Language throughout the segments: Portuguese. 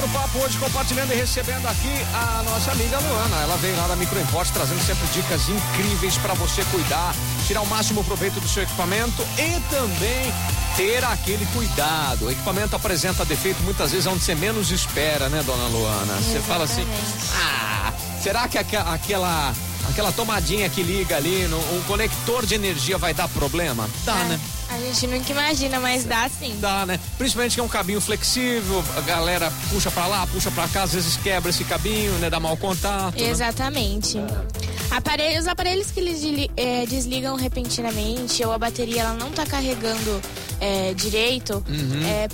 batendo papo hoje, compartilhando e recebendo aqui a nossa amiga Luana. Ela veio lá da Microimporte trazendo sempre dicas incríveis para você cuidar, tirar o máximo proveito do seu equipamento e também ter aquele cuidado. O equipamento apresenta defeito muitas vezes onde você menos espera, né, dona Luana? Exatamente. Você fala assim, será que aquela tomadinha que liga ali, o conector de energia vai dar problema? Dá, né? A gente nunca imagina, mas dá sim. Dá, né? Principalmente que é um cabinho flexível, a galera puxa pra lá, puxa pra cá, às vezes quebra esse cabinho, né? Dá mau contato. Exatamente. Né? Os aparelhos que eles desligam repentinamente ou a bateria ela não tá carregando direito,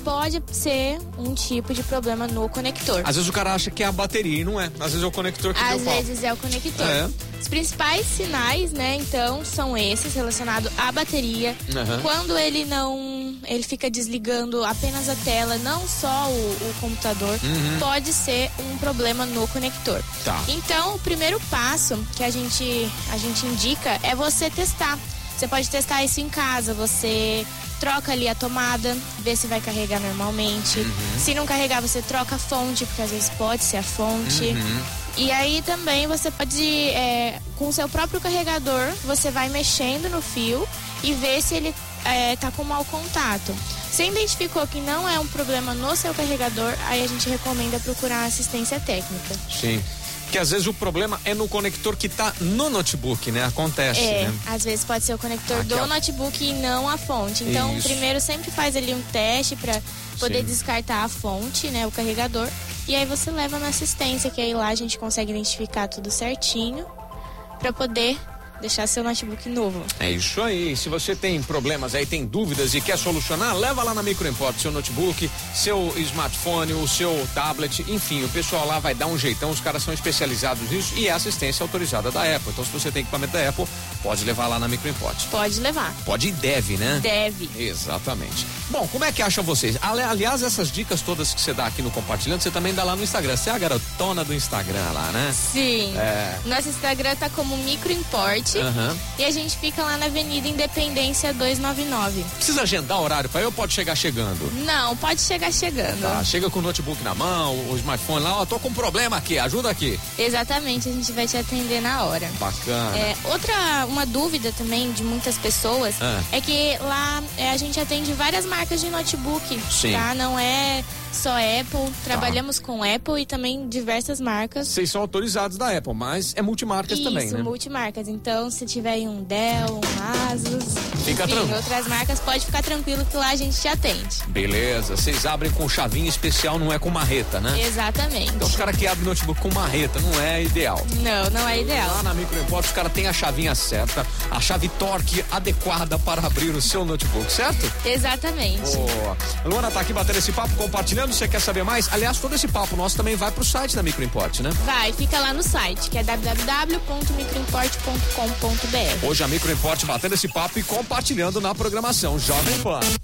pode ser um tipo de problema no conector. Às vezes o cara acha que é a bateria e não é. Às vezes é o conector que deu pau. Às vezes é o conector. É. Os principais sinais, né, então, são esses, relacionado à bateria. Quando ele fica desligando apenas a tela, não só o computador, pode ser um problema no conector. Tá. Então, o primeiro passo que a gente indica é você testar. Você pode testar isso em casa, você troca ali a tomada, vê se vai carregar normalmente. Se não carregar, você troca a fonte, porque às vezes pode ser a fonte. E aí também você pode, com o seu próprio carregador, você vai mexendo no fio e ver se ele tá com mau contato. Se identificou que não é um problema no seu carregador, aí a gente recomenda procurar assistência técnica. Sim. Porque às vezes o problema é no conector que tá no notebook, né? Acontece, né? Às vezes pode ser o conector do notebook e não a fonte. Então, primeiro sempre faz ali um teste para poder descartar a fonte, né? O carregador. E aí você leva na assistência, que aí lá a gente consegue identificar tudo certinho para poder deixar seu notebook novo. É isso aí. Se você tem problemas aí, tem dúvidas e quer solucionar, leva lá na Microimporte seu notebook, seu smartphone, o seu tablet, enfim, o pessoal lá vai dar um jeitão, os caras são especializados nisso e é assistência autorizada da Apple. Então, se você tem equipamento da Apple, pode levar lá na Microimporte. Pode levar. Pode e deve, né? Deve. Exatamente. Bom, como é que acham vocês? Aliás, essas dicas todas que você dá aqui no Compartilhando, você também dá lá no Instagram. Você é a garotona do Instagram lá, né? Sim. Nosso Instagram tá como Microimporte. E a gente fica lá na Avenida Independência 299. Precisa agendar horário pra eu? Pode chegar chegando? Não, pode chegar chegando. Tá, chega com o notebook na mão, o smartphone lá, ó, tô com um problema aqui, ajuda aqui. Exatamente, a gente vai te atender na hora. Bacana. Uma dúvida também de muitas pessoas é que lá a gente atende várias marcas de notebook. Sim. Tá? Não é só Apple, trabalhamos com Apple e também diversas marcas. Vocês são autorizados da Apple, mas é multimarcas também, né? Isso, multimarcas. Então, se tiver um Dell, um Asus, enfim, outras marcas, pode ficar tranquilo que lá a gente te atende. Beleza. Vocês abrem com chavinha especial, não é com marreta, né? Exatamente. Então, os caras que abrem notebook com marreta não é ideal. Não é ideal. Lá na Microimporte, os caras têm a chavinha certa, a chave torque adequada para abrir o seu notebook, certo? Exatamente. Boa. A Luana tá aqui batendo esse papo, compartilhando. Você quer saber mais? Aliás, todo esse papo nosso também vai pro site da Microimporte, né? Vai, fica lá no site, que é www.microimporte.com.br. Hoje a Microimporte batendo esse papo e compartilhando na programação Jovem Pan.